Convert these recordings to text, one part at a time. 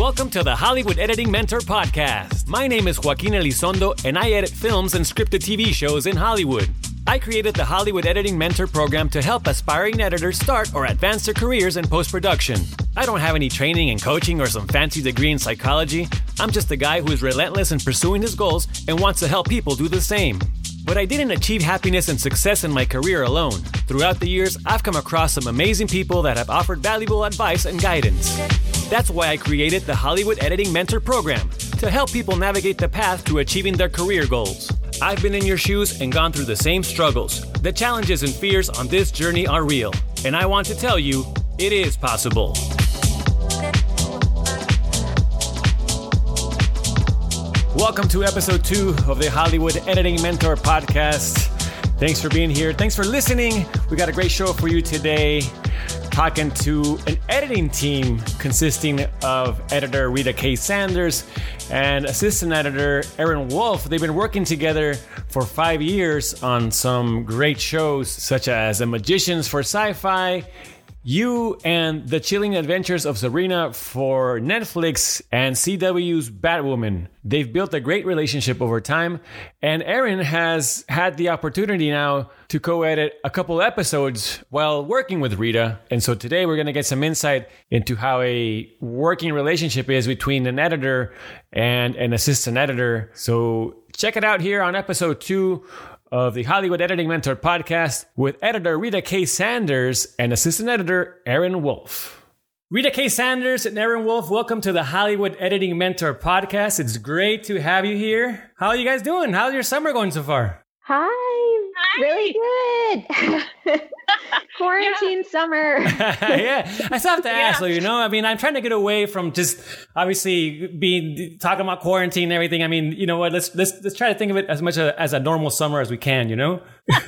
Welcome to the Hollywood Editing Mentor Podcast. My name is Joaquin Elizondo, and I edit films and scripted TV shows in Hollywood. I created the Hollywood Editing Mentor Program to help aspiring editors start or advance their careers in post-production. I don't have any training in coaching or some fancy degree in psychology. I'm just a guy who is relentless in pursuing his goals and wants to help people do the same. But I didn't achieve happiness and success in my career alone. Throughout the years, I've come across some amazing people that have offered valuable advice and guidance. That's why I created the Hollywood Editing Mentor Program, to help people navigate the path to achieving their career goals. I've been in your shoes and gone through the same struggles. The challenges and fears on this journey are real, and I want to tell you, it is possible. Welcome to episode 2 of the Hollywood Editing Mentor Podcast. Thanks for being here. Thanks for listening. We got a great show for you today. Talking to an editing team consisting of editor Rita K. Sanders and assistant editor Aaron Wolf. They've been working together for 5 years on some great shows such as The Magicians for Sci-Fi, You and the Chilling Adventures of Sabrina for Netflix, and CW's Batwoman. They've built a great relationship over time, and Aaron has had the opportunity now to co-edit a couple episodes while working with Rita. And so today we're going to get some insight into how a working relationship is between an editor and an assistant editor. So check it out here on episode 2 of the Hollywood Editing Mentor Podcast with editor Rita K. Sanders and assistant editor Aaron Wolf. Rita K. Sanders and Aaron Wolf, welcome to the Hollywood Editing Mentor Podcast. It's great to have you here. How are you guys doing? How's your summer going so far? Hi. Really good. Quarantine summer. Yeah, I still have to ask, you know, I mean, I'm trying to get away from just obviously talking about quarantine and everything. I mean, you know what? Let's try to think of it as much as a normal summer as we can, you know?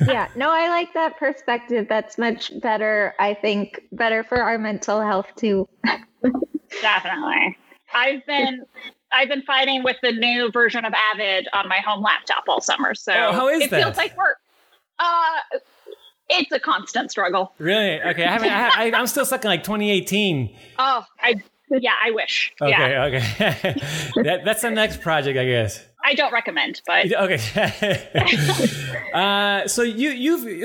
Yeah, no, I like that perspective. That's much better. I think better for our mental health too. Definitely. I've been fighting with the new version of Avid on my home laptop all summer. So how is that? It feels like work. It's a constant struggle. Really? Okay. I'm still stuck in like 2018. Oh, I wish. Okay. Yeah. Okay. That's the next project, I guess. I don't recommend, but okay.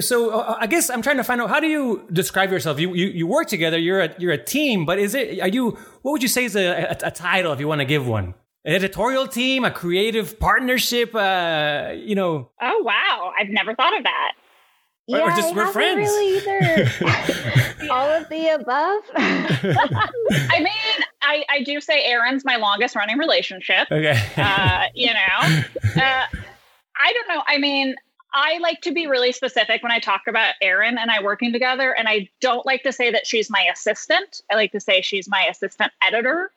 So I guess I'm trying to find out, how do you describe yourself? You work together. You're a team, but what would you say is a title if you want to give one? An editorial team, a creative partnership, Oh, wow. I've never thought of that. Yeah, or just we're friends. Really either. All of the above. I mean, I do say Aaron's my longest running relationship. Okay. I don't know. I mean, I like to be really specific when I talk about Aaron and I working together, and I don't like to say that she's my assistant. I like to say she's my assistant editor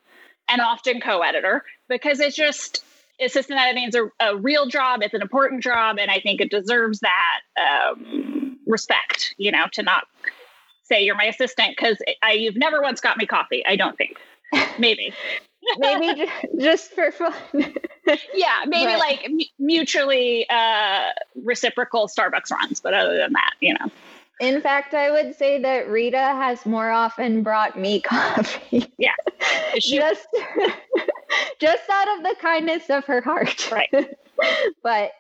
and often co-editor, because it's just, assistant editing is a real job. It's an important job. And I think it deserves that respect, to not say you're my assistant, because you've never once got me coffee. I don't think. Maybe. Maybe just for fun. Yeah. Maybe like mutually reciprocal Starbucks runs. But other than that, In fact, I would say that Rita has more often brought me coffee. Yeah. Just out of the kindness of her heart. Right. But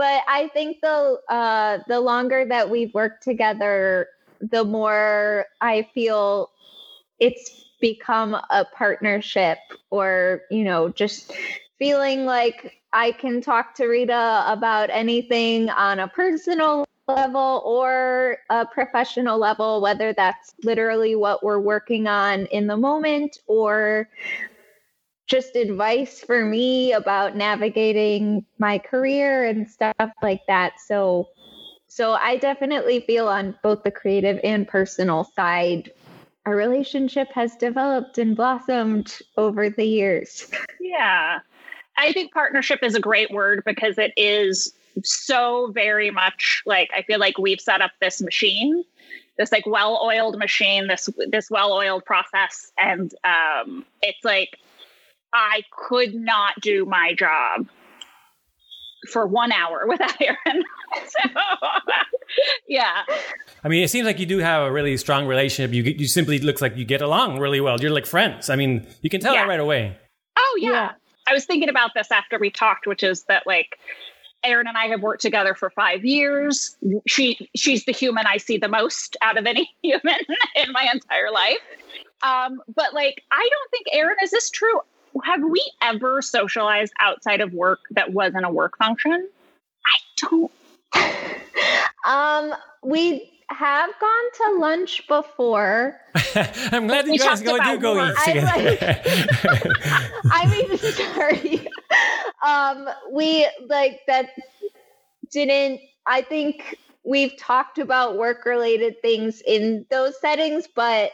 I think the longer that we've worked together, the more I feel it's become a partnership, or, just feeling like I can talk to Rita about anything on a personal level or a professional level, whether that's literally what we're working on in the moment or just advice for me about navigating my career and stuff like that. So I definitely feel on both the creative and personal side, our relationship has developed and blossomed over the years. Yeah. I think partnership is a great word because it is so very much like, I feel like we've set up this machine, this like well-oiled machine, this well-oiled process. And it's like, I could not do my job for 1 hour without Aaron. So, yeah. I mean, it seems like you do have a really strong relationship. You simply looks like you get along really well. You're like friends. I mean, you can tell that right away. Oh, yeah. I was thinking about this after we talked, which is that like Aaron and I have worked together for 5 years. She's the human I see the most out of any human in my entire life. But like, I don't think, Aaron, is this true? Have we ever socialized outside of work that wasn't a work function? I don't. We have gone to lunch before. I'm glad that you guys go eat together. I'm sorry. We like that didn't, I think we've talked about work-related things in those settings, but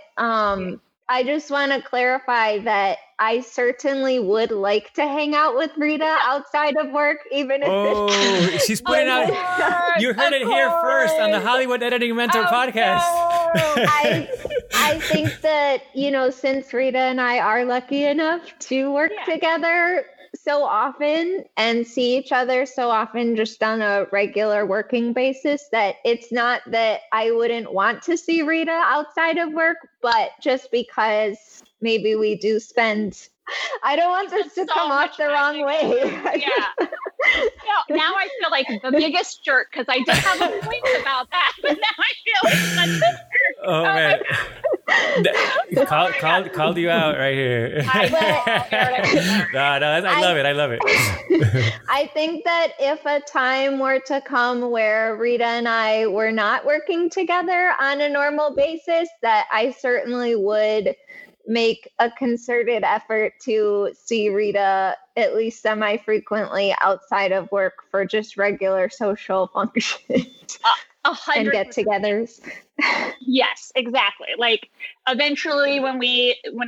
I just want to clarify that I certainly would like to hang out with Rita outside of work, even if... Oh, she's putting out... You heard it here first on the Hollywood Editing Mentor podcast. No. I think that, you know, since Rita and I are lucky enough to work together so often and see each other so often just on a regular working basis, that it's not that I wouldn't want to see Rita outside of work, but just because maybe we do spend, I don't want this to come off the wrong way. Yeah. No, now I feel like the biggest jerk because I did have a point about that, but now I feel like such a jerk. Oh, man. Called you out right here. I love it. I love it. I think that if a time were to come where Rita and I were not working together on a normal basis, that I certainly would make a concerted effort to see Rita at least semi-frequently outside of work for just regular social functions. 100%. And get-togethers. Yes, exactly. Like eventually, when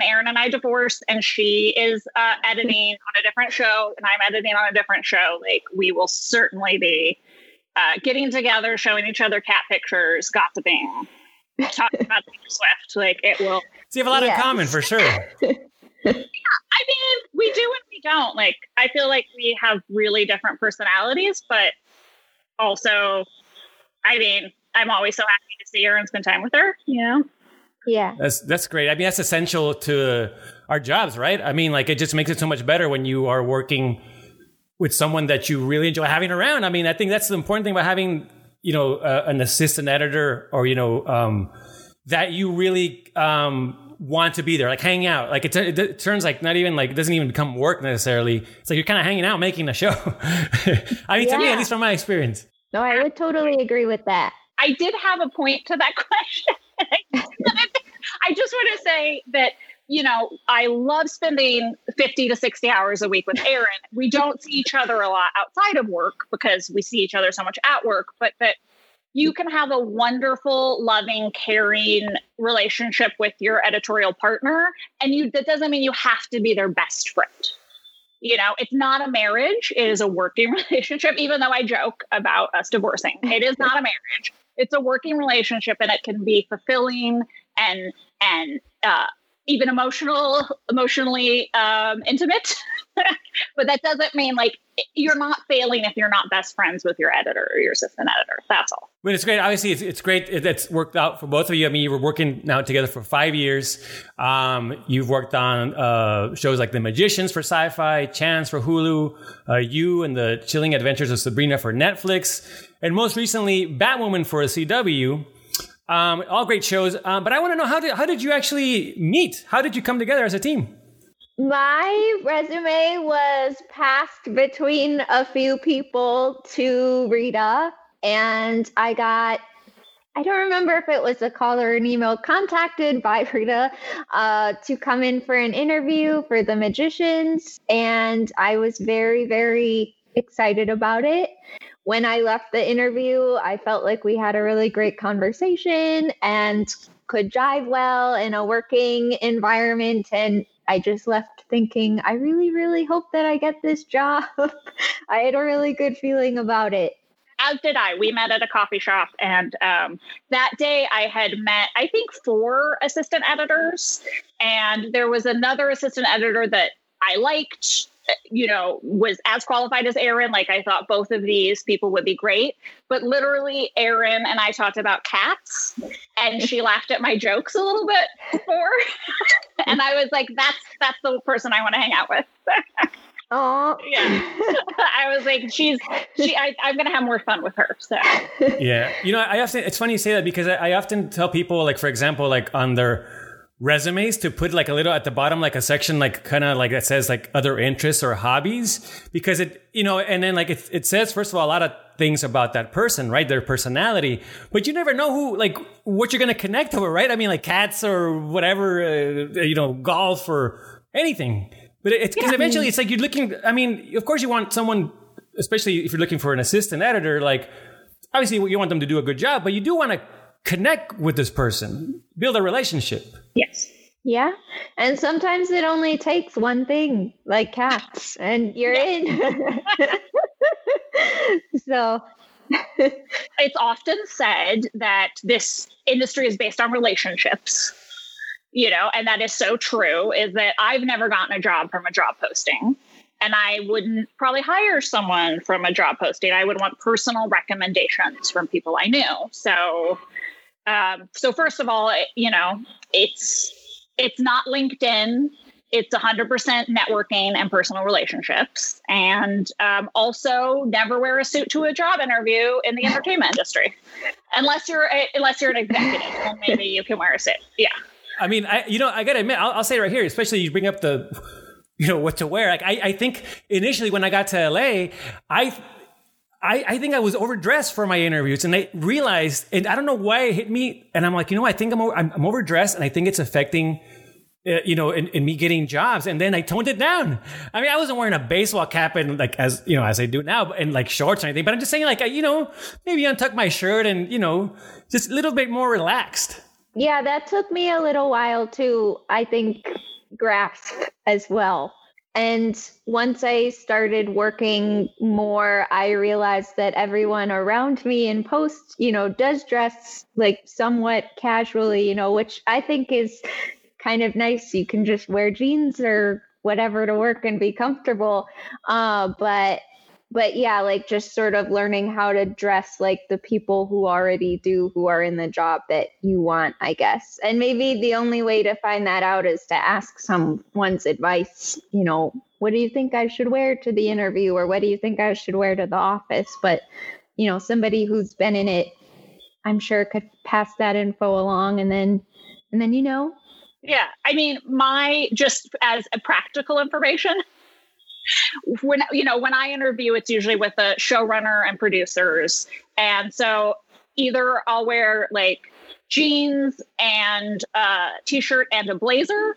Aaron and I divorce, and she is editing on a different show, and I'm editing on a different show, like we will certainly be getting together, showing each other cat pictures, gossiping, talking about Taylor Swift. Like it will. So you have a lot in common for sure. Yeah, I mean, we do and we don't. Like I feel like we have really different personalities, but also. I mean, I'm always so happy to see her and spend time with her, you know? Yeah. That's great. I mean, that's essential to our jobs, right? I mean, like, it just makes it so much better when you are working with someone that you really enjoy having around. I mean, I think that's the important thing about having, you know, an assistant editor or, you know, that you really want to be there, like hang out. Like it turns like not even like, it doesn't even become work necessarily. It's like you're kind of hanging out, making the show. I mean, to me, at least from my experience. No, I would totally agree with that. I did have a point to that question. I just want to say that, you know, I love spending 50 to 60 hours a week with Aaron. We don't see each other a lot outside of work because we see each other so much at work, but that you can have a wonderful, loving, caring relationship with your editorial partner. And that doesn't mean you have to be their best friend. You know, it's not a marriage. It is a working relationship, even though I joke about us divorcing. It is not a marriage. It's a working relationship, and it can be fulfilling and even emotionally intimate. But that doesn't mean, like, you're not failing if you're not best friends with your editor or your assistant editor. That's all. But it's great. Obviously, it's great that's worked out for both of you. I mean, you were working now together for 5 years. You've worked on shows like The Magicians for Sci-Fi, Chance for Hulu, you and the Chilling Adventures of Sabrina for Netflix, and most recently, Batwoman for CW. All great shows. But I want to know, how did you actually meet? How did you come together as a team? My resume was passed between a few people to Rita, and I got, I don't remember if it was a call or an email, contacted by Rita to come in for an interview for The Magicians, and I was very, very excited about it. When I left the interview, I felt like we had a really great conversation and could jive well in a working environment, and I just left thinking, I really, really hope that I get this job. I had a really good feeling about it. As did I. We met at a coffee shop. And that day I had met, I think, 4 assistant editors. And there was another assistant editor that I liked. you know, was as qualified as Aaron. Like, I thought both of these people would be great, but literally Aaron and I talked about cats and she laughed at my jokes a little bit before. And I was like, that's the person I want to hang out with. Oh yeah. I was like, I'm going to have more fun with her. So yeah. You know, I often, it's funny you say that because I often tell people, like, for example, like on their resumes to put like a little at the bottom, like a section, like kind of like that says like other interests or hobbies, because it, you know, and then like it says, first of all, a lot of things about that person, right? Their personality, but you never know who, like what you're going to connect over, right? I mean, like cats or whatever, you know, golf or anything, but it's because eventually it's like you're looking, I mean, of course you want someone, especially if you're looking for an assistant editor, like obviously you want them to do a good job, but you do want to connect with this person, build a relationship. Yes. Yeah. And sometimes it only takes one thing, like cats, and you're in. So it's often said that this industry is based on relationships, you know, and that is so true, is that I've never gotten a job from a job posting. And I wouldn't probably hire someone from a job posting. I would want personal recommendations from people I knew. So first of all, you know, it's not LinkedIn. It's 100% networking and personal relationships. And also never wear a suit to a job interview in the entertainment industry, unless you're an executive, then maybe you can wear a suit. Yeah. I mean, I got to admit, I'll say right here, especially you bring up the, you know, what to wear. Like I think initially when I got to LA, I think I was overdressed for my interviews, and I realized, and I don't know why it hit me. And I'm like, you know, I think I'm overdressed, and I think it's affecting, you know, in me getting jobs. And then I toned it down. I mean, I wasn't wearing a baseball cap and like, as you know, as I do now, and like shorts or anything, but I'm just saying like, you know, maybe untuck my shirt and, you know, just a little bit more relaxed. Yeah. That took me a little while to, I think, grasp as well. And once I started working more, I realized that everyone around me in post, you know, does dress like somewhat casually, you know, which I think is kind of nice. You can just wear jeans or whatever to work and be comfortable. But yeah, like just sort of learning how to dress like the people who are in the job that you want, I guess. And maybe the only way to find that out is to ask someone's advice. You know, what do you think I should wear to the interview, or what do you think I should wear to the office? But, you know, somebody who's been in it, I'm sure could pass that info along and then, you know. Yeah. I mean, just as a practical information, When I interview, it's usually with a showrunner and producers. And so either I'll wear like jeans and a t-shirt and a blazer,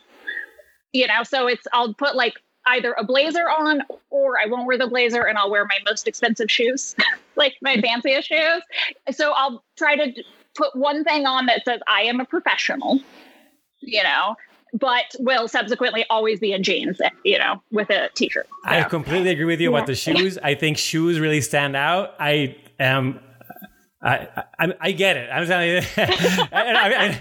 you know, so I'll put like either a blazer on, or I won't wear the blazer and I'll wear my most expensive shoes, like my fanciest shoes. So I'll try to put one thing on that says I am a professional, you know, but will subsequently always be in jeans, you know, with a t-shirt. So. I completely agree with you about the shoes. I think shoes really stand out. I get it. I'm telling you, I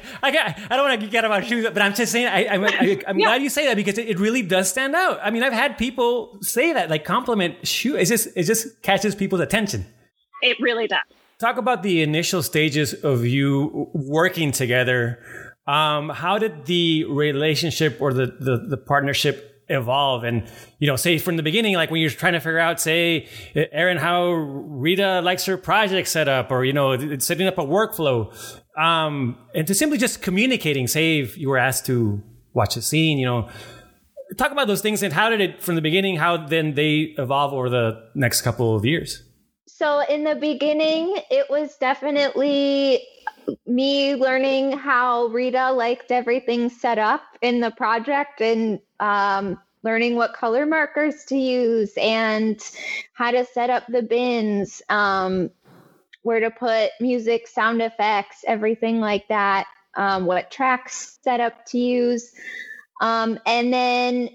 don't want to get about shoes, but I'm just saying, I'm glad you say that because it really does stand out. I mean, I've had people say that, like compliment shoes. It just catches people's attention. It really does. Talk about the initial stages of you working together. How did the relationship or the partnership evolve? And, you know, say from the beginning, like when you're trying to figure out, say, Aaron, how Rita likes her project set up, or, you know, setting up a workflow, and to simply just communicating, say, if you were asked to watch a scene, you know, talk about those things and how did it from the beginning, how then they evolve over the next couple of years? So in the beginning, it was definitely me learning how Rita liked everything set up in the project, and learning what color markers to use and how to set up the bins, where to put music, sound effects, everything like that, what tracks set up to use. And then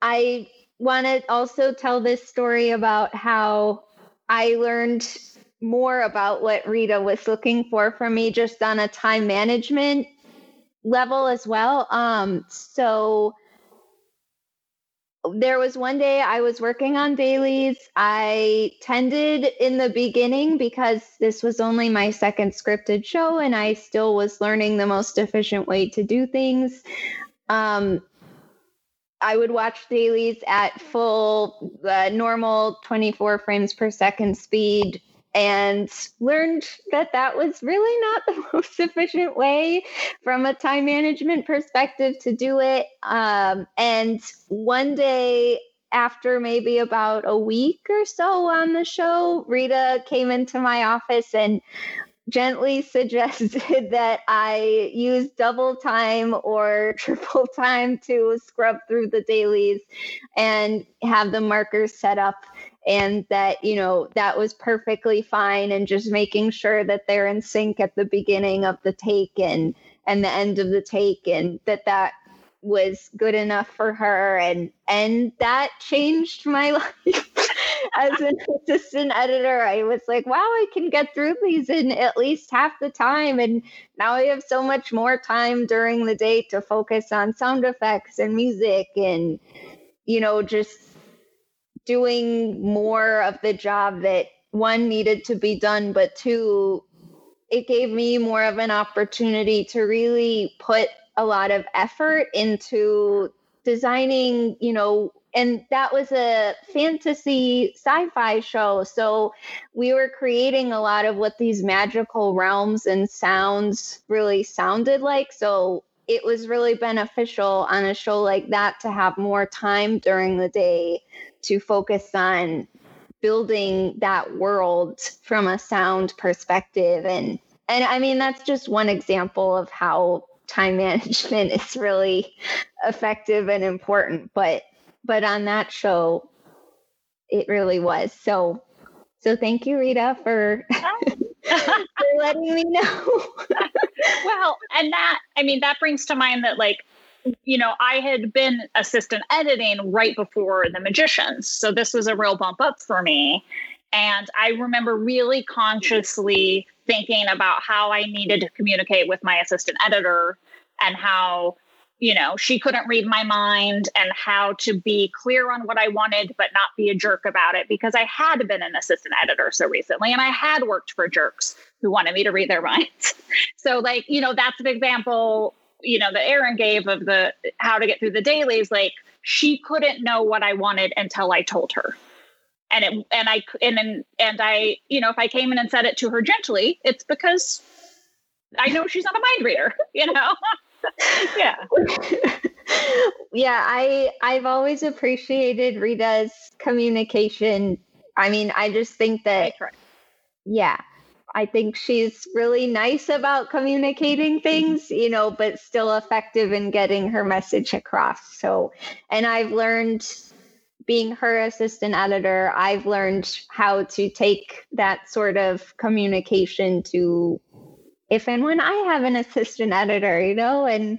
I want to also tell this story about how I learned more about what Rita was looking for from me just on a time management level as well. So There was one day I was working on dailies. I tended in the beginning because this was only my second scripted show and I still was learning the most efficient way to do things. I would watch dailies at full normal 24 frames per second speed and learned that that was really not the most efficient way from a time management perspective to do it. And one day after maybe about a week or so on the show, Rita came into my office and gently suggested that I use double time or triple time to scrub through the dailies and have the markers set up, and that, you know, that was perfectly fine, and just making sure that they're in sync at the beginning of the take and the end of the take, and that was good enough for her. And that changed my life. As an assistant editor, I was like, wow, I can get through these in at least half the time. And now I have so much more time during the day to focus on sound effects and music and, you know, just doing more of the job that one needed to be done, but two, it gave me more of an opportunity to really put a lot of effort into designing, you know. And that was a fantasy sci-fi show. So we were creating a lot of what these magical realms and sounds really sounded like. So it was really beneficial on a show like that to have more time during the day to focus on building that world from a sound perspective. And I mean, that's just one example of how time management is really effective and important. But on that show, it really was. So thank you, Rita, for letting me know. Well, and that brings to mind that, like, you know, I had been assistant editing right before The Magicians. So this was a real bump up for me. And I remember really consciously thinking about how I needed to communicate with my assistant editor and how, you know, she couldn't read my mind, and how to be clear on what I wanted, but not be a jerk about it, because I had been an assistant editor so recently, and I had worked for jerks who wanted me to read their minds. So, like, you know, that's an example, you know, that Aaron gave of the, how to get through the dailies. Like, she couldn't know what I wanted until I told her. And I, you know, if I came in and said it to her gently, it's because I know she's not a mind reader, you know? Yeah. Yeah, I've always appreciated Rita's communication. I mean, I just think that, right. Yeah, I think she's really nice about communicating things, you know, but still effective in getting her message across. So, and I've learned, being her assistant editor, I've learned how to take that sort of communication to if and when I have an assistant editor, you know, and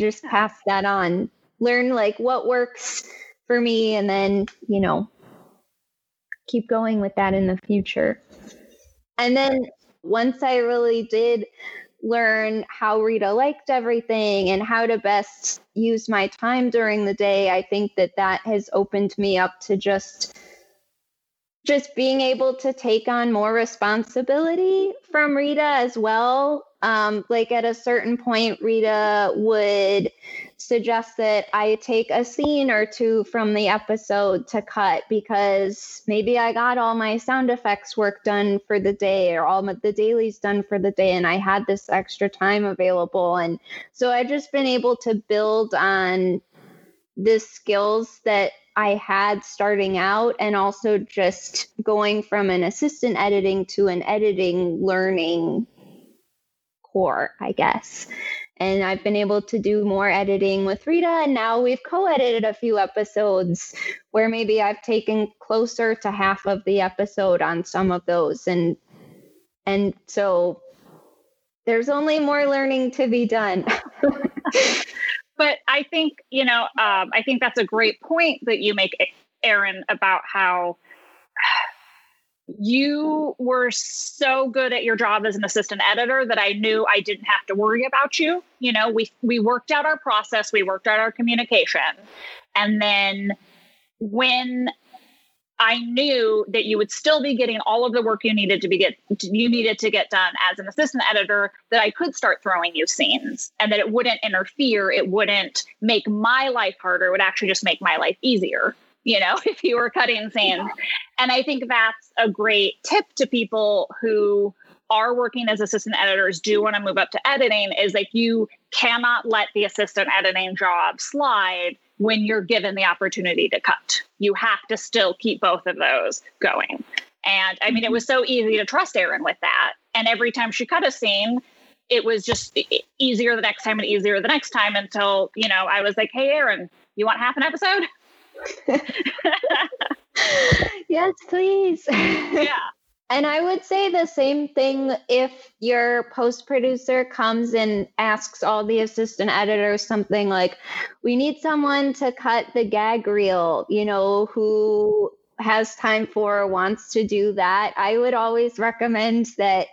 just pass that on, learn like what works for me, and then, you know, keep going with that in the future. And then once I really did learn how Rita liked everything and how to best use my time during the day, I think that has opened me up to just being able to take on more responsibility from Rita as well. Like at a certain point, Rita would suggest that I take a scene or two from the episode to cut because maybe I got all my sound effects work done for the day or all the dailies done for the day, and I had this extra time available. And so I've just been able to build on the skills that I had starting out, and also just going from an assistant editing to an editing learning core, I guess. And I've been able to do more editing with Rita, and now we've co-edited a few episodes where maybe I've taken closer to half of the episode on some of those. And so there's only more learning to be done. But I think, you know, I think that's a great point that you make, Aaron, about how you were so good at your job as an assistant editor that I knew I didn't have to worry about you. You know, we worked out our process, we worked out our communication, And then when I knew that you would still be getting all of the work you needed to get done as an assistant editor, that I could start throwing you scenes and that it wouldn't interfere. It wouldn't make my life harder. It would actually just make my life easier, you know, if you were cutting scenes. And I think that's a great tip to people who are working as assistant editors, do want to move up to editing, is like, you cannot let the assistant editing job slide when you're given the opportunity to cut. You have to still keep both of those going. And I mean, it was so easy to trust Aaron with that. And every time she cut a scene, it was just easier the next time until, you know, I was like, hey, Aaron, you want half an episode? Yes, please. Yeah. And I would say the same thing if your post-producer comes and asks all the assistant editors something like, we need someone to cut the gag reel, you know, who has time for or wants to do that. I would always recommend that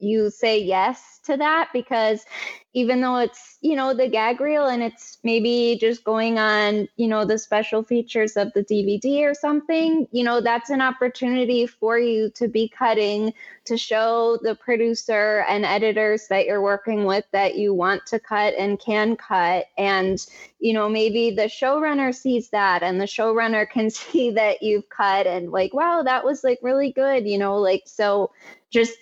you say yes to that, because even though it's, you know, the gag reel and it's maybe just going on, you know, the special features of the DVD or something, you know, that's an opportunity for you to be cutting, to show the producer and editors that you're working with that you want to cut and can cut. And, you know, maybe the showrunner sees that and the showrunner can see that you've cut and like, wow, that was like really good, you know, like, so just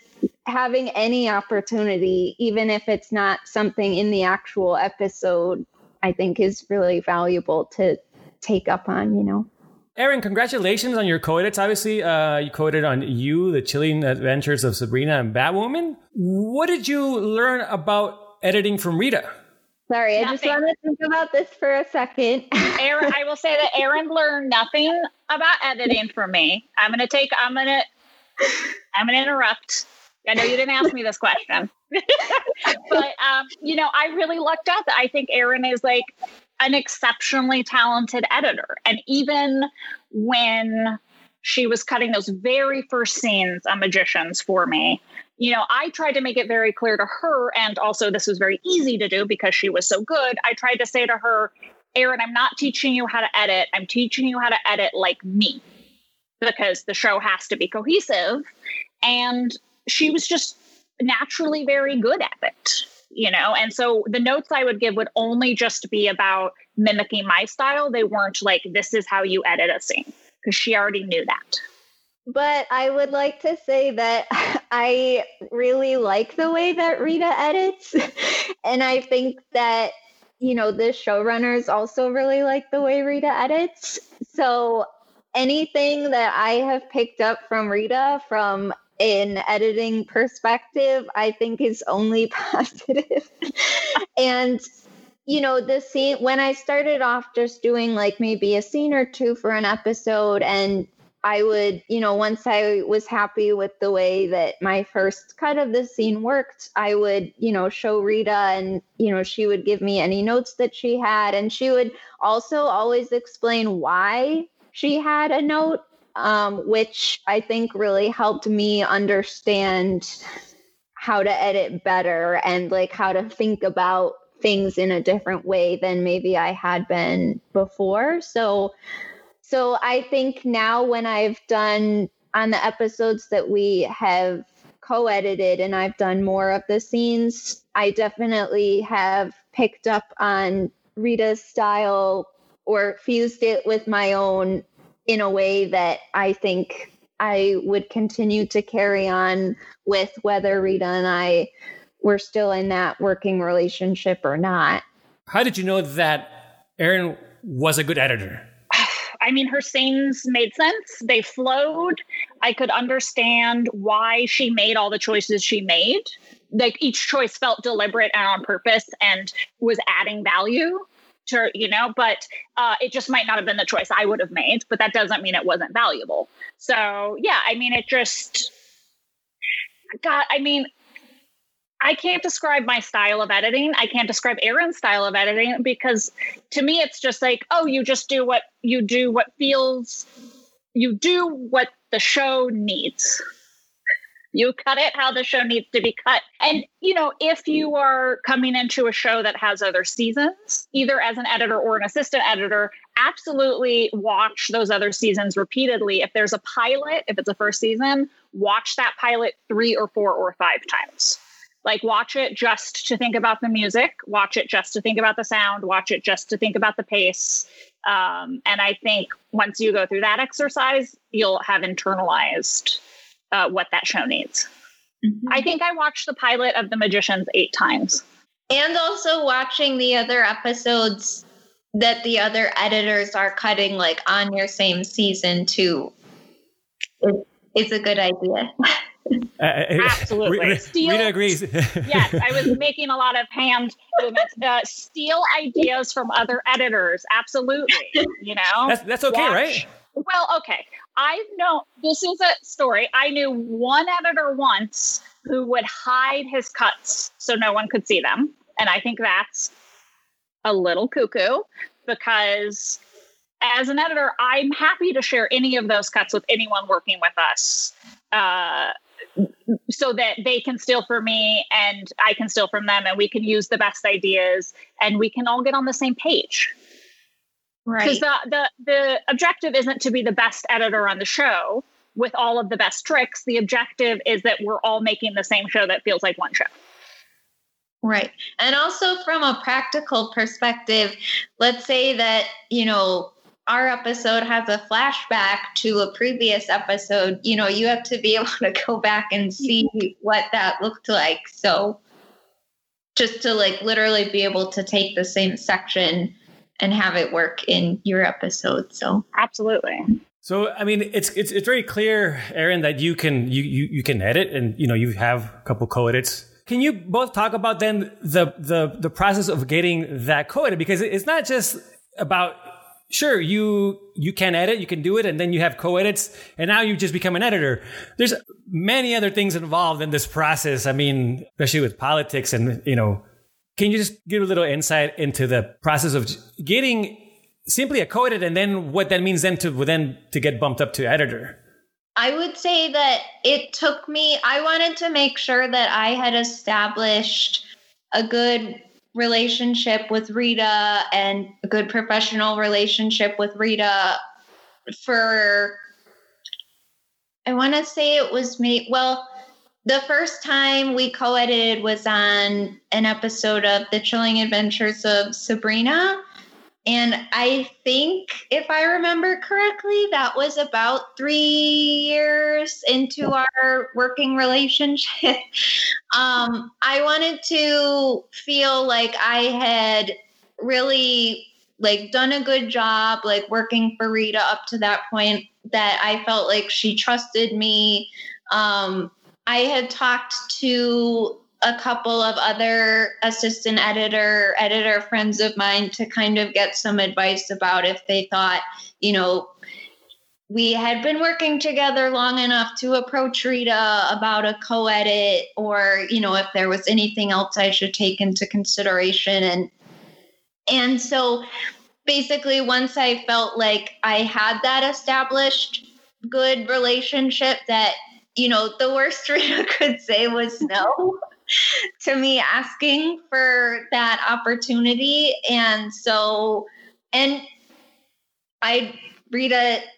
having any opportunity, even if it's not something in the actual episode, I think is really valuable to take up on, you know. Aaron, congratulations on your co-edits. Obviously, you co-edited on The Chilling Adventures of Sabrina and Batwoman. What did you learn about editing from Rita? Sorry, nothing. I just want to think about this for a second. Aaron, I will say that Aaron learned nothing about editing from me. I'm going to interrupt. I know you didn't ask me this question, but, you know, I really lucked out that I think Aaron is like an exceptionally talented editor. And even when she was cutting those very first scenes on Magicians for me, you know, I tried to make it very clear to her. And also this was very easy to do because she was so good. I tried to say to her, Aaron, I'm not teaching you how to edit. I'm teaching you how to edit like me, because the show has to be cohesive. And she was just naturally very good at it, you know? And so the notes I would give would only just be about mimicking my style. They weren't like, this is how you edit a scene, because she already knew that. But I would like to say that I really like the way that Rita edits. And I think that, you know, the showrunners also really like the way Rita edits. So anything that I have picked up from Rita from in editing perspective, I think is only positive. And, you know, the scene, when I started off just doing like maybe a scene or two for an episode, and I would, you know, once I was happy with the way that my first cut of the scene worked, I would, you know, show Rita and, you know, she would give me any notes that she had. And she would also always explain why she had a note, which I think really helped me understand how to edit better and like how to think about things in a different way than maybe I had been before. So I think now when I've done on the episodes that we have co-edited and I've done more of the scenes, I definitely have picked up on Rita's style or fused it with my own in a way that I think I would continue to carry on with, whether Rita and I were still in that working relationship or not. How did you know that Aaron was a good editor? I mean, her scenes made sense. They flowed. I could understand why she made all the choices she made. Like each choice felt deliberate and on purpose and was adding value to, you know, but it just might not have been the choice I would have made, but that doesn't mean it wasn't valuable. So yeah, I mean, it just, God, I mean, I can't describe my style of editing. I can't describe Aaron's style of editing, because to me, it's just like, oh, you just do what you do, what feels, you do what the show needs. You cut it how the show needs to be cut. And, you know, if you are coming into a show that has other seasons, either as an editor or an assistant editor, absolutely watch those other seasons repeatedly. If there's a pilot, if it's a first season, watch that pilot 3 or 4 or 5 times. Like, watch it just to think about the music, watch it just to think about the sound, watch it just to think about the pace. And I think once you go through that exercise, you'll have internalized what that show needs. Mm-hmm. I think I watched the pilot of The Magicians 8 times. And also watching the other episodes that the other editors are cutting, like, on your same season too. It's a good idea. Absolutely. Rita agrees. Yes, I was making a lot of hand movements. Steal ideas from other editors. Absolutely. You know, that's okay, watch. Right? Well, okay. I know this is a story. I knew one editor once who would hide his cuts so no one could see them. And I think that's a little cuckoo, because as an editor, I'm happy to share any of those cuts with anyone working with us. So that they can steal from me and I can steal from them, and we can use the best ideas and we can all get on the same page. Right. Because the objective isn't to be the best editor on the show with all of the best tricks. The objective is that we're all making the same show that feels like one show. Right. And also from a practical perspective, let's say that, you know, our episode has a flashback to a previous episode. You know, you have to be able to go back and see what that looked like. So just to, like, literally be able to take the same section and have it work in your episode. So absolutely. So, I mean, it's very clear, Aaron, that you can edit, and, you know, you have a couple co-edits. Can you both talk about then the process of getting that co-edit? Because it's not just about, sure, you can edit, you can do it, and then you have co-edits, and now you just become an editor. There's many other things involved in this process. I mean, especially with politics and, you know, can you just give a little insight into the process of getting simply a co-edit and then what that means then to get bumped up to editor? I would say that it took me, I wanted to make sure that I had established a good relationship with Rita and a good professional relationship with Rita for, I want to say it was me. Well, the first time we co-edited was on an episode of The Chilling Adventures of Sabrina. And I think, if I remember correctly, that was about 3 years into our working relationship. I wanted to feel like I had really, like, done a good job, like, working for Rita up to that point, that I felt like she trusted me. I had talked to a couple of other assistant editor friends of mine to kind of get some advice about if they thought, you know, we had been working together long enough to approach Rita about a co-edit, or, you know, if there was anything else I should take into consideration. And so basically once I felt like I had that established good relationship, that, you know, the worst Rita could say was no to me asking for that opportunity. And so,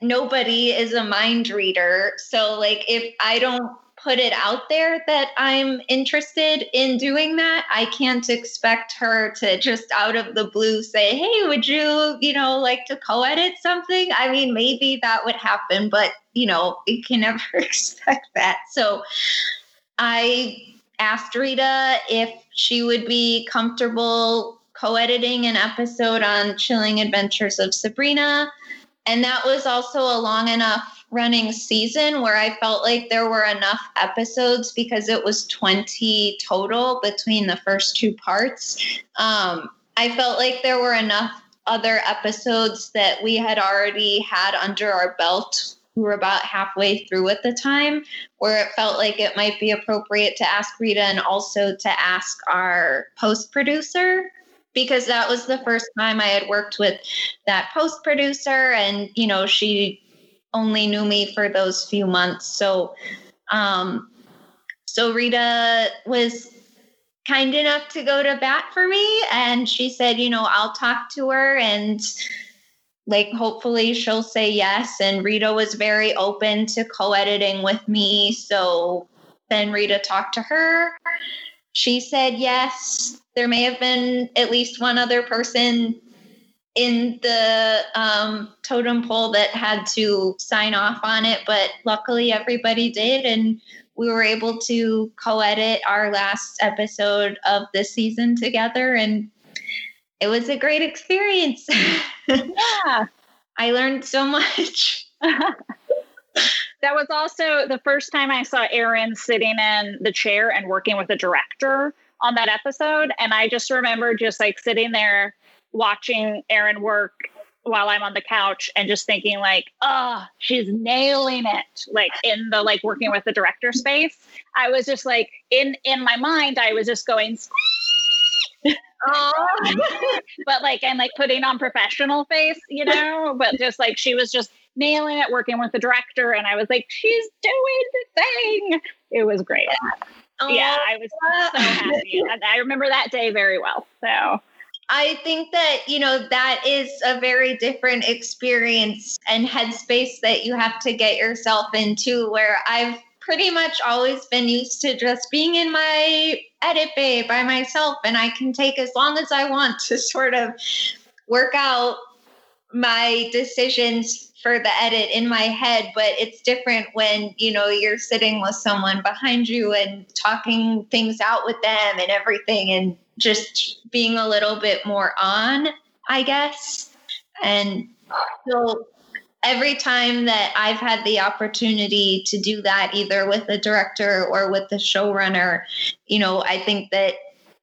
nobody is a mind reader. So, like, if I don't put it out there that I'm interested in doing that, I can't expect her to just out of the blue say, hey, would you, you know, like to co-edit something? I mean, maybe that would happen, but, you know, you can never expect that. So I asked Rita if she would be comfortable co-editing an episode on Chilling Adventures of Sabrina. And that was also a long enough running season where I felt like there were enough episodes, because it was 20 total between the first two parts. I felt like there were enough other episodes that we had already had under our belt. We were about halfway through at the time, where it felt like it might be appropriate to ask Rita and also to ask our post-producer, because that was the first time I had worked with that post-producer, and, you know, she only knew me for those few months. So So Rita was kind enough to go to bat for me. And she said, you know, I'll talk to her and like, hopefully she'll say yes. And Rita was very open to co-editing with me. So then Rita talked to her. She said yes. There may have been at least one other person in the totem pole that had to sign off on it, but luckily everybody did. And we were able to co-edit our last episode of this season together. And it was a great experience. Yeah. I learned so much. That was also the first time I saw Aaron sitting in the chair and working with a director on that episode. And I just remember just like sitting there watching Aaron work while I'm on the couch and just thinking like, oh, she's nailing it. Like in the, like working with the director space, I was just like in my mind, I was just going, oh, but like, I'm like putting on professional face, you know, but just like, she was just nailing it, working with the director. And I was like, she's doing the thing. It was great. Oh, yeah. I was so happy. And I remember that day very well. So I think that, you know, that is a very different experience and headspace that you have to get yourself into, where I've pretty much always been used to just being in my edit bay by myself, and I can take as long as I want to sort of work out my decisions for the edit in my head. But it's different when, you know, you're sitting with someone behind you and talking things out with them and everything, and just being a little bit more on, I guess. And so every time that I've had the opportunity to do that, either with the director or with the showrunner, you know, I think that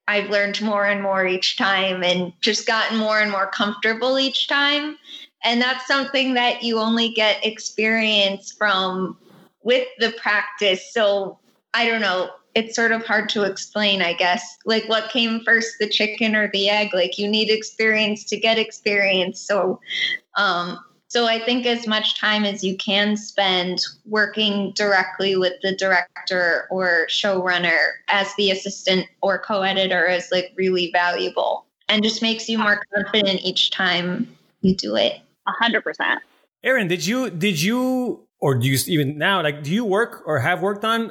I've learned more and more each time and just gotten more and more comfortable each time. And that's something that you only get experience from with the practice. So I don't know. It's sort of hard to explain, I guess, like what came first, the chicken or the egg? Like you need experience to get experience. So, so I think as much time as you can spend working directly with the director or showrunner as the assistant or co-editor is like really valuable and just makes you more confident each time you do it. 100%. Aaron, did you, or do you even now, like, do you work or have worked on,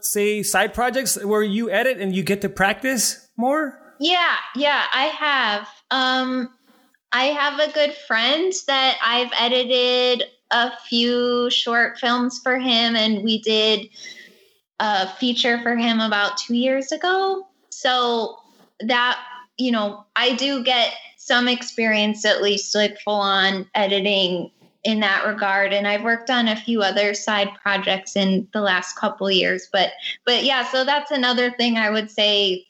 say, side projects where you edit and you get to practice more? Yeah, I have. I have a good friend that I've edited a few short films for him, and we did a feature for him about 2 years ago. So that, you know, I do get some experience, at least like full on editing in that regard. And I've worked on a few other side projects in the last couple years, but yeah, so that's another thing I would say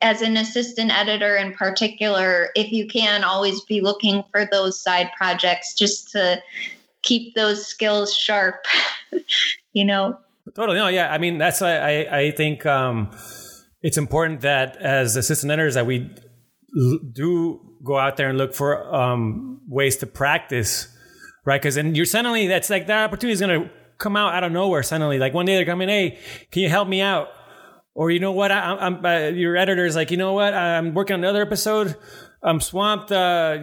as an assistant editor in particular, if you can always be looking for those side projects just to keep those skills sharp, you know? Totally. No, yeah. I mean, that's why I think it's important that as assistant editors that we do go out there and look for ways to practice. Right, because then you're suddenly, that's like that opportunity is going to come out of nowhere suddenly. Like one day they're coming, hey, can you help me out? Or you know what, your editor is like, you know what, I'm working on another episode, I'm swamped, you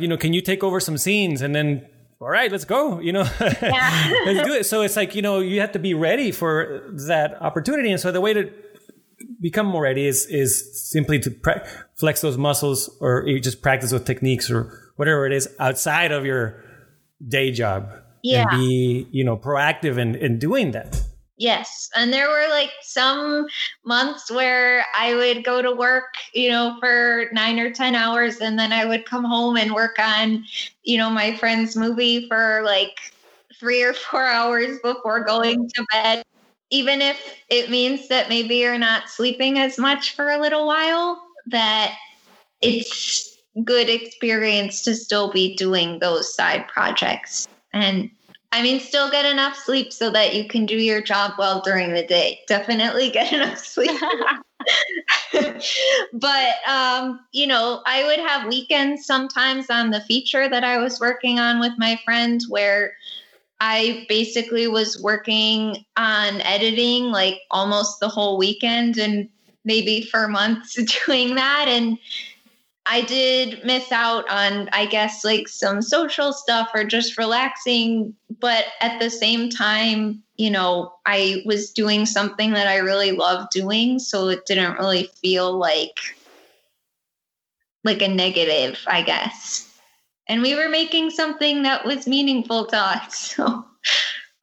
know, can you take over some scenes? And then, all right, let's go, you know, yeah. Let's do it. So it's like, you know, you have to be ready for that opportunity. And so the way to become more ready is simply to flex those muscles, or you just practice with techniques or whatever it is outside of your day job. Yeah. And be, you know, proactive in doing that. Yes. And there were like some months where I would go to work, you know, for 9 or 10 hours, and then I would come home and work on, you know, my friend's movie for like 3 or 4 hours before going to bed. Even if it means that maybe you're not sleeping as much for a little while, that it's good experience to still be doing those side projects. And I mean, still get enough sleep so that you can do your job well during the day. Definitely get enough sleep. But, you know, I would have weekends sometimes on the feature that I was working on with my friends where I basically was working on editing like almost the whole weekend and maybe for months doing that. And I did miss out on, I guess, like some social stuff or just relaxing. But at the same time, you know, I was doing something that I really loved doing. So it didn't really feel like a negative, I guess. And we were making something that was meaningful to us. So.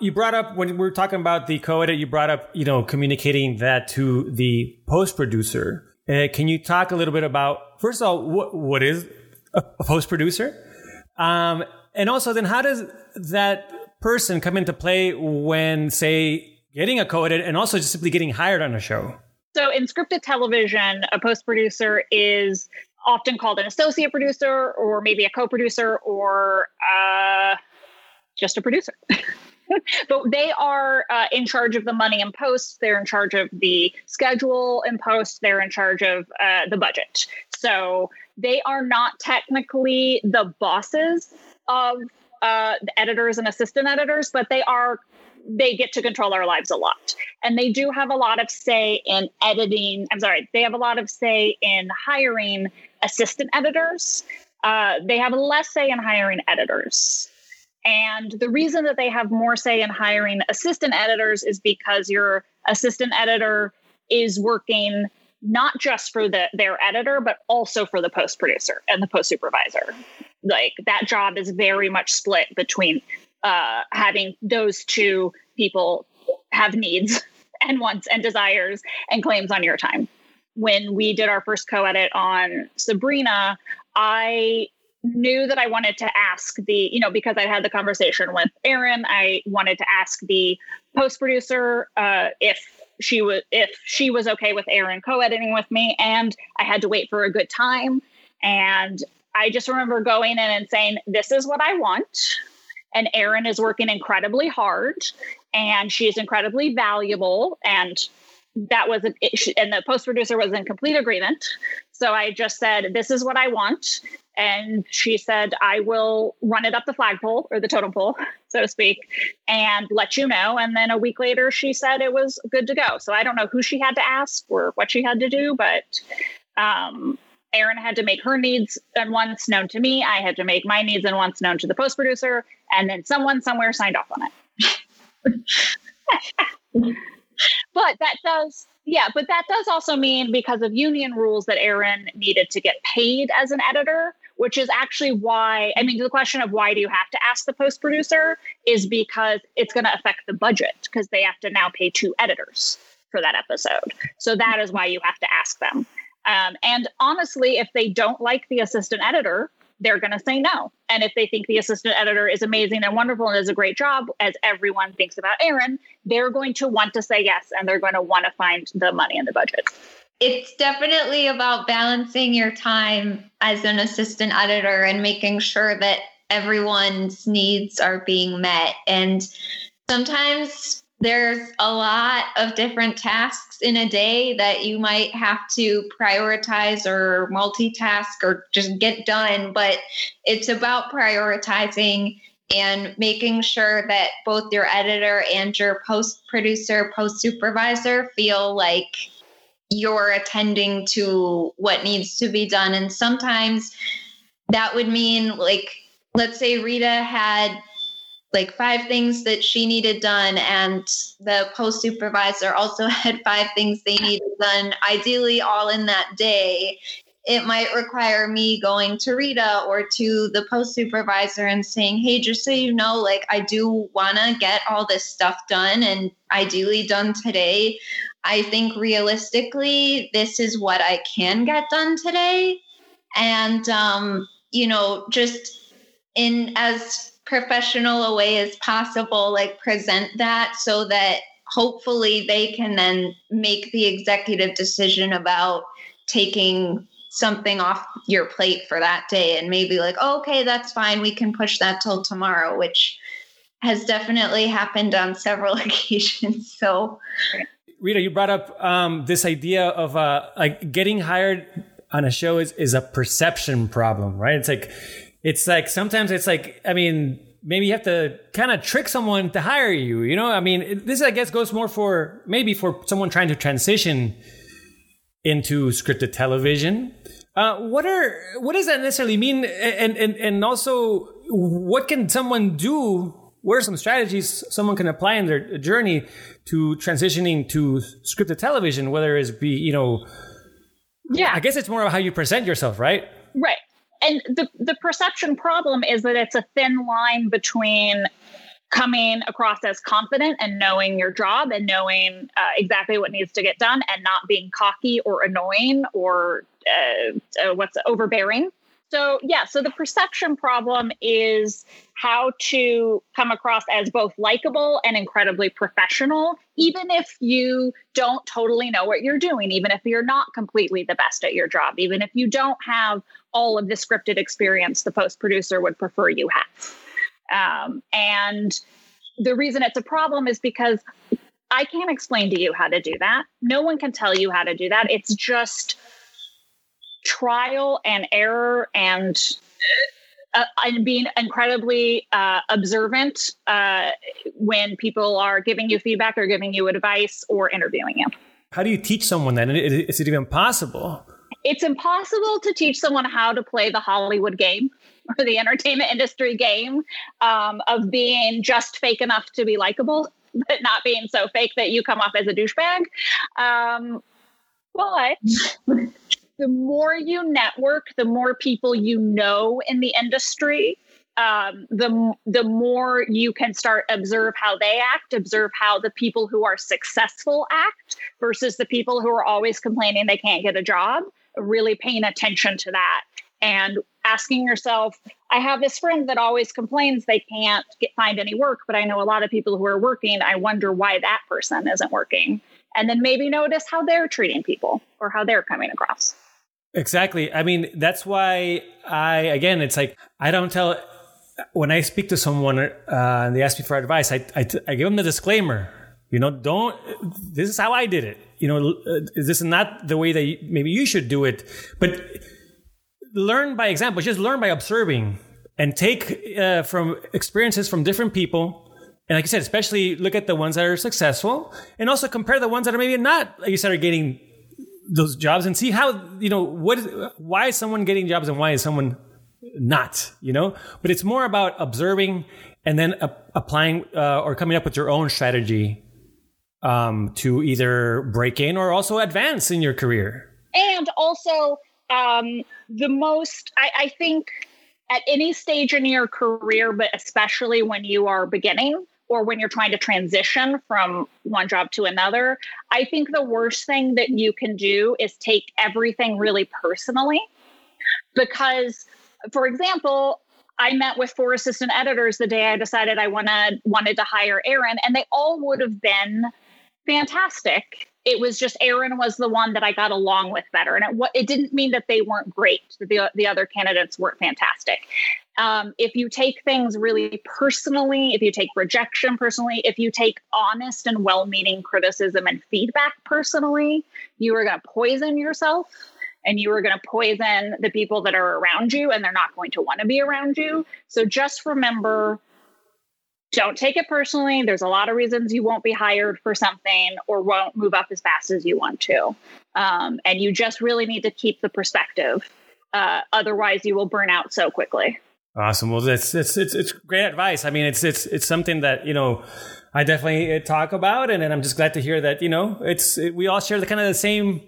You brought up, when we were talking about the co-edit, you brought up, you know, communicating that to the post-producer. Can you talk a little bit about, first of all, what is a post-producer? And also then how does that person come into play when, say, getting a co-edit and also just simply getting hired on a show? So in scripted television, a post-producer is often called an associate producer or maybe a co-producer or just a producer. But they are in charge of the money in post. They're in charge of the schedule in post. They're in charge of the budget. So they are not technically the bosses of the editors and assistant editors, but they get to control our lives a lot. And they do have a lot of say in editing. I'm sorry, they have a lot of say in hiring assistant editors. They have less say in hiring editors. And the reason that they have more say in hiring assistant editors is because your assistant editor is working not just for their editor, but also for the post producer and the post supervisor. Like that job is very much split between having those two people have needs and wants and desires and claims on your time. When we did our first co-edit on Sabrina, I knew that I wanted to ask the, you know, because I had the conversation with Aaron, I wanted to ask the post producer if she was okay with Aaron co-editing with me, and I had to wait for a good time. And I just remember going in and saying, "This is what I want." And Aaron is working incredibly hard, and she is incredibly valuable. And that was an issue. And the post producer was in complete agreement. So I just said, "This is what I want." And she said, "I will run it up the flagpole or the totem pole, so to speak, and let you know." And then a week later, she said it was good to go. So I don't know who she had to ask or what she had to do, but Erin had to make her needs and wants known to me. I had to make my needs and wants known to the post producer. And then someone somewhere signed off on it. But that does also mean, because of union rules, that Aaron needed to get paid as an editor, which is actually why, I mean, the question of why do you have to ask the post producer is because it's going to affect the budget, because they have to now pay two editors for that episode. So that is why you have to ask them. And honestly, if they don't like the assistant editor, they're going to say no. And if they think the assistant editor is amazing and wonderful and does a great job, as everyone thinks about Aaron, they're going to want to say yes, and they're going to want to find the money in the budget. It's definitely about balancing your time as an assistant editor and making sure that everyone's needs are being met. And sometimes there's a lot of different tasks in a day that you might have to prioritize or multitask or just get done, but it's about prioritizing and making sure that both your editor and your post producer, post supervisor feel like you're attending to what needs to be done. And sometimes that would mean, like, let's say Rita had like 5 things that she needed done, and the post supervisor also had 5 things they needed done, ideally all in that day. It might require me going to Rita or to the post supervisor and saying, "Hey, just so you know, like, I do want to get all this stuff done and ideally done today. I think realistically, this is what I can get done today." And, you know, just in as professional a way as possible, like present that so that hopefully they can then make the executive decision about taking something off your plate for that day, and maybe like, "Oh, okay, that's fine. We can push that till tomorrow," which has definitely happened on several occasions. So, Rita, you brought up this idea of like getting hired on a show is a perception problem, right? It's like sometimes I mean, maybe you have to kind of trick someone to hire you, you know? I mean, this, I guess, goes more for maybe for someone trying to transition into scripted television. What does that necessarily mean? And also, what can someone do? What are some strategies someone can apply in their journey to transitioning to scripted television, whether it's be, you know... Yeah. I guess it's more about how you present yourself, right? Right. And the perception problem is that it's a thin line between coming across as confident and knowing your job and knowing exactly what needs to get done and not being cocky or annoying or what's overbearing. So, yeah, so the perception problem is how to come across as both likable and incredibly professional, even if you don't totally know what you're doing, even if you're not completely the best at your job, even if you don't have all of the scripted experience the post-producer would prefer you have. And the reason it's a problem is because I can't explain to you how to do that. No one can tell you how to do that. It's just... trial and error and being incredibly observant when people are giving you feedback or giving you advice or interviewing you. How do you teach someone that? Is it even possible? It's impossible to teach someone how to play the Hollywood game or the entertainment industry game of being just fake enough to be likable, but not being so fake that you come off as a douchebag. But... the more you network, the more people you know in the industry, the more you can start observe how they act, observe how the people who are successful act versus the people who are always complaining they can't get a job, really paying attention to that and asking yourself, I have this friend that always complains they can't find any work, but I know a lot of people who are working. I wonder why that person isn't working. And then maybe notice how they're treating people or how they're coming across. Exactly. I mean, that's why again, it's like, I don't tell, when I speak to someone and they ask me for advice, I give them the disclaimer, you know, this is how I did it. You know, this is not the way that maybe you should do it, but learn by example, just learn by observing and take from experiences from different people. And like you said, especially look at the ones that are successful and also compare the ones that are maybe not, like you said, are getting those jobs and see how, you know, why is someone getting jobs and why is someone not, you know? But it's more about observing and then applying or coming up with your own strategy to either break in or also advance in your career. And also I think at any stage in your career, but especially when you are beginning, or when you're trying to transition from one job to another, I think the worst thing that you can do is take everything really personally. Because, for example, I met with 4 assistant editors the day I decided I wanted to hire Aaron, and they all would have been fantastic. It was just Aaron was the one that I got along with better. And it didn't mean that they weren't great, that the other candidates weren't fantastic. If you take things really personally, if you take rejection personally, if you take honest and well-meaning criticism and feedback personally, you are going to poison yourself and you are going to poison the people that are around you and they're not going to want to be around you. So just remember, don't take it personally. There's a lot of reasons you won't be hired for something or won't move up as fast as you want to. And you just really need to keep the perspective. Otherwise, you will burn out so quickly. Awesome. Well, it's great advice. I mean, it's something that, you know, I definitely talk about, and I'm just glad to hear that, you know, we all share the kind of the same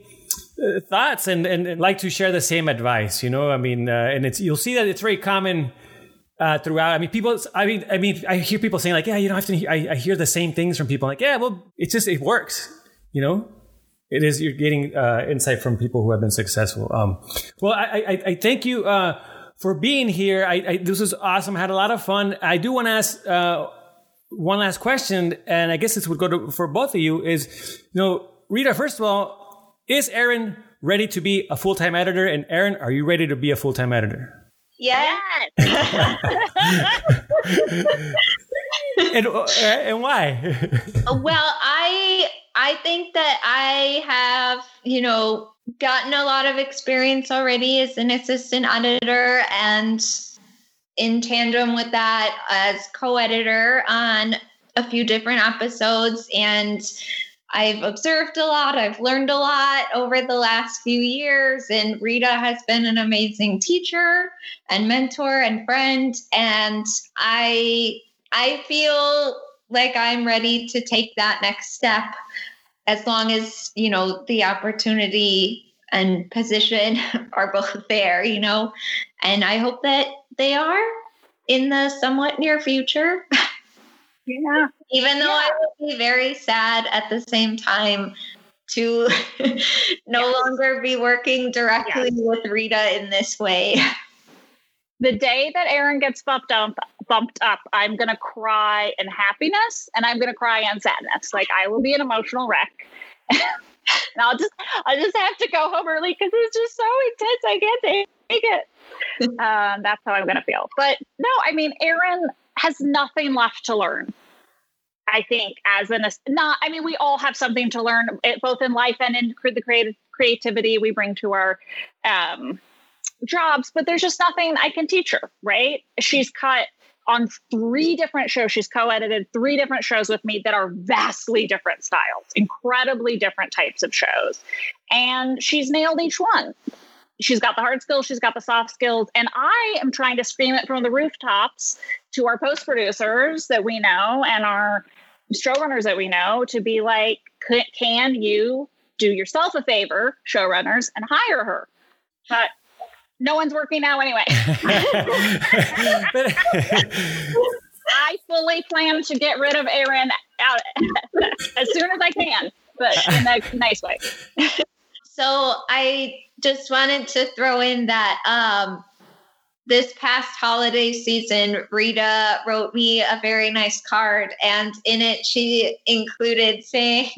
thoughts and like to share the same advice, you know. I mean, and you'll see that it's very common throughout. I mean, I hear people saying like, yeah, you don't have to, I hear the same things from people. I'm like, yeah, well, it works, you know. It is, you're getting insight from people who have been successful. Well, I thank you for being here. This was awesome. I had a lot of fun. I do want to ask one last question, and I guess this would go for both of you is, you know, Rita, first of all, is Aaron ready to be a full-time editor? And Aaron, are you ready to be a full-time editor? Yes. and why? Well, I think that I have, you know, gotten a lot of experience already as an assistant editor, and in tandem with that as co-editor on a few different episodes. And I've observed a lot. I've learned a lot over the last few years. And Rita has been an amazing teacher and mentor and friend. And I feel like I'm ready to take that next step, as long as, you know, the opportunity and position are both there, you know, and I hope that they are in the somewhat near future. Yeah. Even though I would be very sad at the same time to no longer be working directly with Rita in this way. The day that Aaron gets bumped up, I'm going to cry in happiness and I'm going to cry in sadness. Like, I will be an emotional wreck. And I'll just have to go home early because it's just so intense. I can't take it. That's how I'm going to feel. But no, I mean, Aaron has nothing left to learn. I think we all have something to learn, both in life and in the creativity we bring to our jobs, but there's just nothing I can teach her, right? She's cut on 3 different shows. She's co-edited 3 different shows with me that are vastly different styles, incredibly different types of shows. And she's nailed each one. She's got the hard skills, she's got the soft skills, and I am trying to scream it from the rooftops to our post producers that we know and our showrunners that we know to be like, can you do yourself a favor, showrunners, and hire her? But no one's working now anyway. I fully plan to get rid of Aaron out as soon as I can, but in a nice way. So I just wanted to throw in that this past holiday season, Rita wrote me a very nice card, and in it she included saying,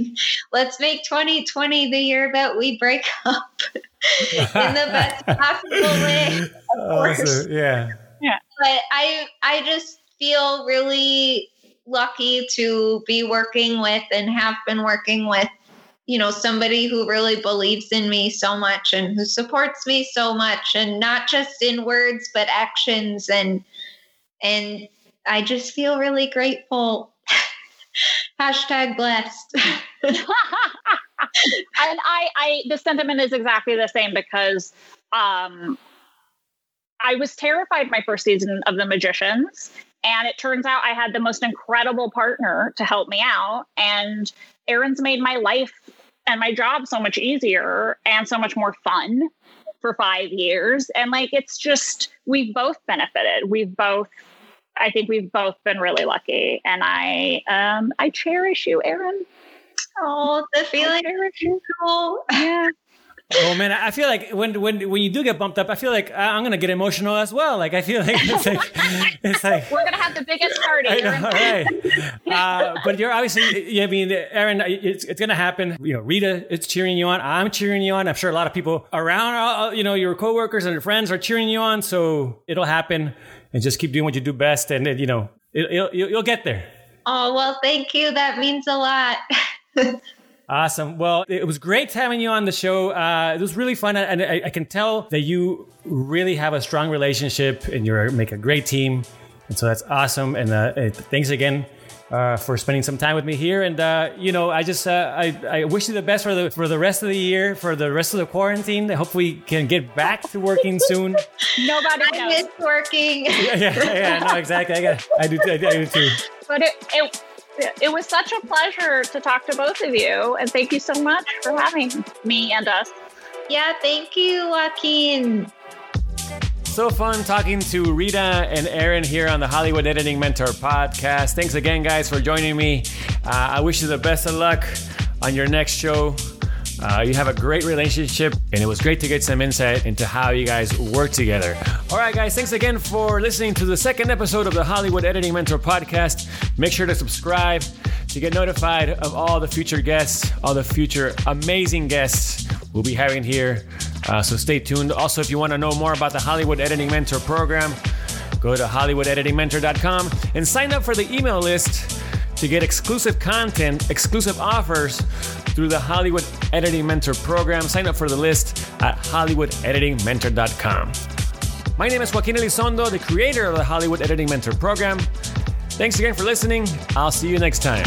let's make 2020 the year that we break up in the best possible way. Of course. Yeah. But I just feel really lucky to be working with and have been working with, you know, somebody who really believes in me so much and who supports me so much, and not just in words, but actions. And I just feel really grateful. #blessed. And I the sentiment is exactly the same, because I was terrified my first season of The Magicians. And it turns out I had the most incredible partner to help me out. And Aaron's made my life and my job so much easier and so much more fun for 5 years. And like, it's just, we've both benefited. I think we've both been really lucky. And I cherish you, Aaron. Oh, the feeling. Cool. Yeah. Oh man, I feel like when you do get bumped up, I feel like I'm gonna get emotional as well. Like I feel like it's like we're gonna have the biggest party. I know, right? But you're obviously, I mean, Aaron, it's gonna happen. You know, Rita, it's cheering you on. I'm cheering you on. I'm sure a lot of people around, you know, your coworkers and your friends are cheering you on. So it'll happen, and just keep doing what you do best, and you know, you'll get there. Oh well, thank you. That means a lot. Awesome. Well, it was great having you on the show. It was really fun. And I can tell that you really have a strong relationship and you make a great team. And so that's awesome. And thanks again for spending some time with me here. And, you know, I just I wish you the best for the rest of the year, for the rest of the quarantine. I hope we can get back to working soon. Nobody knows. I miss working. Yeah. No, exactly. I do too. But it was such a pleasure to talk to both of you, and thank you so much for having me and us. Yeah, thank you, Joaquin. So fun talking to Rita and Aaron here on the Hollywood Editing Mentor Podcast. Thanks again, guys, for joining me. I wish you the best of luck on your next show. You have a great relationship, and it was great to get some insight into how you guys work together. All right, guys, thanks again for listening to the 2nd episode of the Hollywood Editing Mentor Podcast. Make sure to subscribe to get notified of all the future guests, all the future amazing guests we'll be having here. So stay tuned. Also, if you want to know more about the Hollywood Editing Mentor Program, go to HollywoodEditingMentor.com and sign up for the email list to get exclusive content, exclusive offers through the Hollywood Editing Mentor Program. Sign up for the list at HollywoodEditingMentor.com. My name is Joaquin Elizondo, the creator of the Hollywood Editing Mentor Program. Thanks again for listening. I'll see you next time.